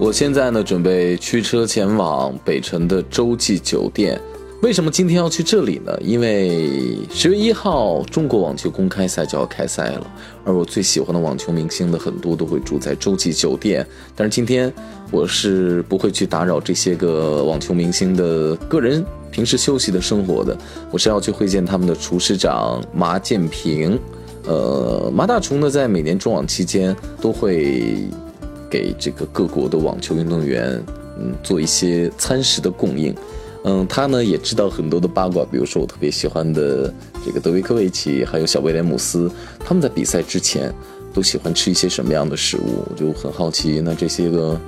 我现在呢准备驱车前往北辰的洲际酒店。为什么今天要去这里呢？因为10月1号中国网球公开赛就要开赛了，而我最喜欢的网球明星的很多都会住在洲际酒店，但是今天我是不会去打扰这些个网球明星的个人平时休息的生活的，我是要去会见他们的厨师长马建平。马大厨呢在每年中网期间都会给这个各国的网球运动员做一些餐食的供应。他呢也知道很多的八卦，比如说我特别喜欢的这个德维科维奇还有小威廉姆斯，他们在比赛之前都喜欢吃一些什么样的食物，我就很好奇。那这些个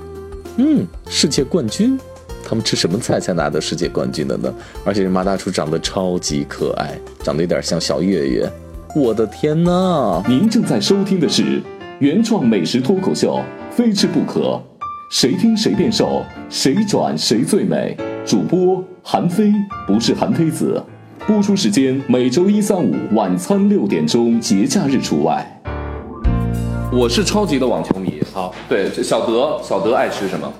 世界冠军他们吃什么菜才拿到世界冠军的呢？而且马大厨长得超级可爱，长得有点像小月月，我的天哪！您正在收听的是原创美食脱口秀非吃不可，谁听谁变瘦，谁转谁最美，主播韩非，不是韩非子。播出时间每周1、3、5晚餐6点钟，节假日除外。我是超级的网球迷。好，对，小德爱吃什么？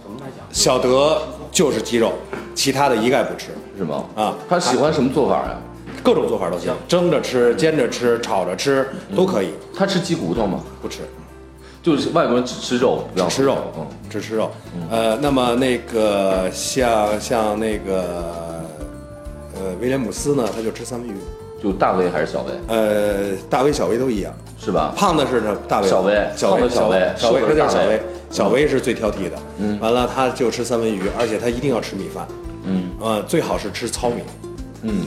小德就是鸡肉，其他的一概不吃，是吗？啊，他喜欢什么做法呀？各种做法都行，蒸着吃，煎着吃，炒着吃都可以。他吃鸡骨头吗？不吃。就是外国人只吃肉，只吃肉，只吃肉。那么那个像那个威廉姆斯呢，他就吃三文鱼。就大威还是小威？大威小威都一样，是吧？胖的是大威，小威，他叫小威。小威是最挑剔的，完了他就吃三文鱼，而且他一定要吃米饭，最好是吃糙米，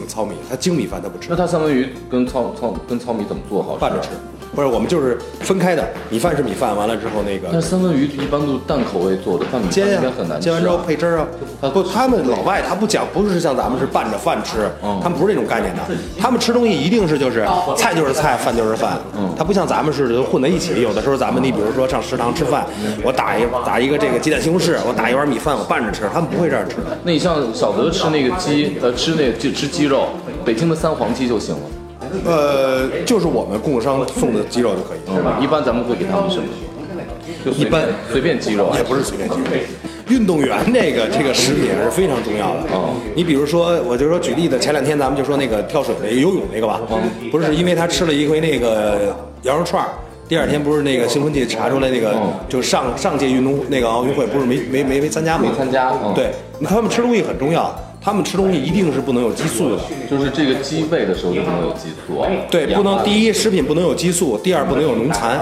糙米，他精米饭他不吃。那他三文鱼跟糙米怎么做好吃？拌着吃。不是，我们就是分开的，米饭是米饭，完了之后那个。那三文鱼一般都是淡口味做的，拌米饭应该很难吃。煎完之后配汁啊。不，他们老外他不讲，不是像咱们是拌着饭吃，他们不是这种概念的。他们吃东西一定是就是菜就是菜，饭就是饭。他不像咱们是混在一起。有的时候咱们你比如说上食堂吃饭，我打一个这个鸡蛋西红柿，我打一碗米饭，我拌着吃，他们不会这样吃的。那你像小德吃那个鸡，吃鸡肉，北京的三黄鸡就行了。就是我们供商送的鸡肉就可以，是吧？一般咱们会给他们什么？就一般随便鸡肉，也不是随便鸡肉。运动员这个食品是非常重要的。你比如说，我就说举例的，前2天咱们就说那个跳水的游泳那个吧，不是因为他吃了一回那个羊肉串，第2天不是那个兴奋剂查出来那个，就上届运动那个奥运会不是没参加吗？没参加。对，他们吃东西很重要。他们吃东西一定是不能有激素的，就是这个鸡喂的时候就不能有激素。对，不能。第一，食品不能有激素；第二，不能有农残。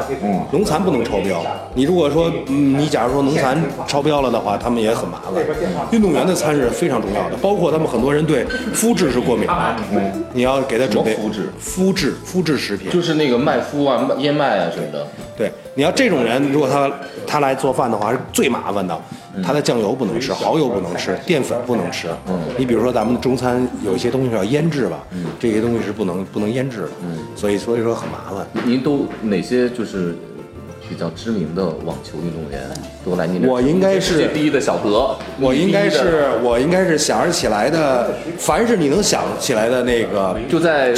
农残不能超标。你如果说，你假如说农残超标了的话，他们也很麻烦。运动员的餐是非常重要的，包括他们很多人对麸质是过敏的。你要给他准备麸质食品，就是那个麦麸啊、燕麦啊什么的。对，你要这种人，如果他来做饭的话，是最麻烦的。他的酱油不能吃，蚝油不能吃，淀粉不能吃。你比如说咱们中餐有一些东西要腌制吧，这些东西是不能腌制的，所以说很麻烦。您都哪些就是比较知名的网球运动员都来您这？我应该是世界第一的小德，我应该是想而起来的，凡是你能想起来的那个就在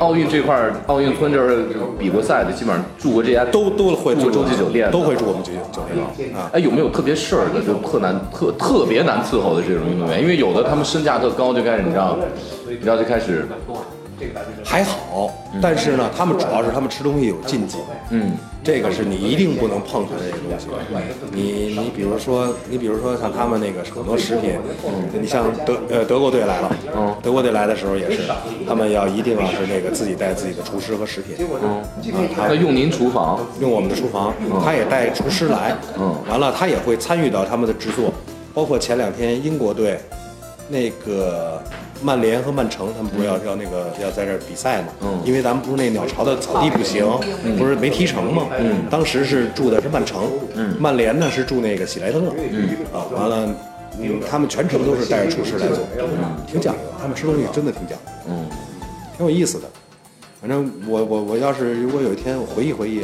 奥运这块奥运村这儿比过赛的，基本上住过这家都会住洲际酒店，都会住我们酒店啊。有没有特别事儿的，就特别难伺候的这种运动员？因为有的他们身价特高，就开始你知道就开始。还好，但是呢，他们主要是他们吃东西有禁忌，这个是你一定不能碰的这个东西。你比如说像他们那个很多食品，你像德国队来了，德国队来的时候也是，他们一定要是那个自己带自己的厨师和食品，他用您厨房，用我们的厨房，他也带厨师来，完了他也会参与到他们的制作，包括前2天英国队那个。曼联和曼城他们不是要在这儿比赛嘛？因为咱们不是那鸟巢的草地不行，不是没踢成嘛？当时是住的是曼城，曼联呢是住那个喜来登了。完了，他们全程都是带着厨师来做，挺讲究的。他们吃东西真的挺讲究，挺有意思的。反正我要是如果有一天我回忆，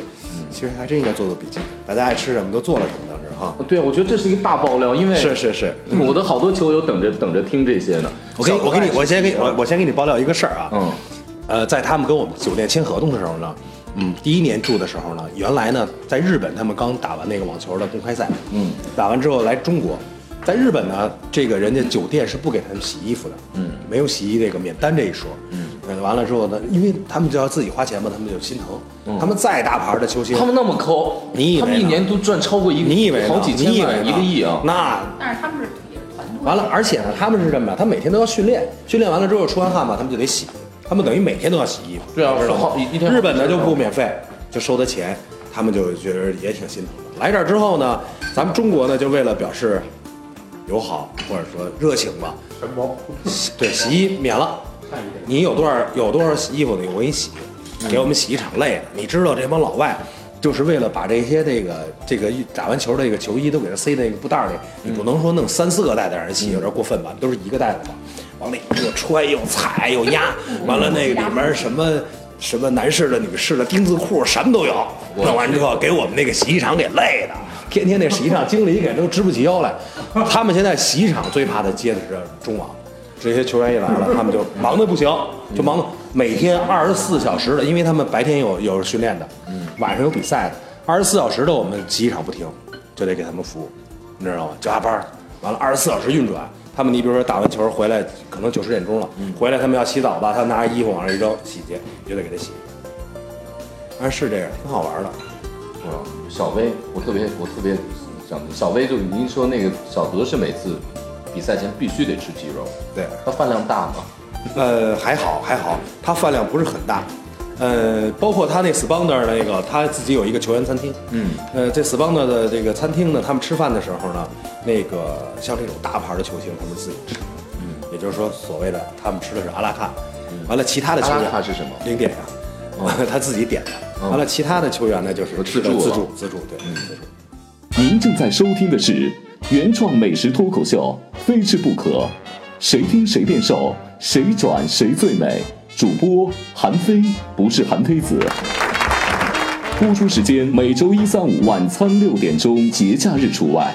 其实还真应该做做笔记，大家爱吃什么都做了什么当时哈。对，我觉得这是一个大爆料，因为是，我的好多球友等着听这些呢。我先给你爆料一个事儿啊。在他们跟我们酒店签合同的时候呢，第一年住的时候呢，原来呢在日本他们刚打完那个网球的公开赛，打完之后来中国，在日本呢这个人家酒店是不给他们洗衣服的，没有洗衣这个免单这一说，完了之后呢，因为他们就要自己花钱嘛，他们就心疼，他们再大牌的球星，他们那么抠，你以为他们一年都赚超过一个，你以为好几千万1个亿啊？那但是他们是也是团队，完了，而且呢他们是这么的，他每天都要训练，训练完了之后出完汗嘛，他们就得洗。他们等于每天都要洗衣服，对啊，日本呢就不免费，就收他钱，他们就觉得也挺心疼的。来这儿之后呢，咱们中国呢就为了表示友好或者说热情吧，全包，对，洗衣免了，你有多少洗衣服的，我给你洗，给我们洗一场累了。你知道这帮老外就是为了把这些这个打完球的这个球衣都给他塞在那个布袋里，你不能说弄3、4个袋子让人洗，有点过分吧？都是一个袋子吧。往里又穿又踩又压，完了那个里面什么男士的、女士的、丁字裤什么都有。弄完之后给我们那个洗衣厂给累的，天天那洗衣厂经理给都直不起腰来。他们现在洗衣厂最怕的接的是中网，这些球员一来了，他们就忙得不行，就忙得每天24小时的，因为他们白天有训练的，晚上有比赛的，24小时的我们洗衣厂不停，就得给他们服务，你知道吗？加班，完了24小时运转。他们，你比如说打完球回来，可能9、10点了，回来他们要洗澡吧，他拿着衣服往上一扔，洗洁你就得给他洗。啊，是这样，挺好玩的。小威，我特别想，小威就您说那个小德是每次比赛前必须得吃鸡肉，对，他饭量大吗？还好，他饭量不是很大。包括他那 Sponder 那个，他自己有一个球员餐厅。这 Sponder 的这个餐厅呢，他们吃饭的时候呢，那个像这种大牌的球星，他们自己吃。也就是说，所谓的他们吃的是阿拉卡。完了，其他的球员阿拉卡是什么？零点呀，他自己点的。完了，其他的球员呢，就是自助，对，自助。您正在收听的是原创美食脱口秀《非吃不可》，谁听谁变瘦，谁转谁最美。主播韩非，不是韩非子。播出时间每周1、3、5晚餐6点钟，节假日除外。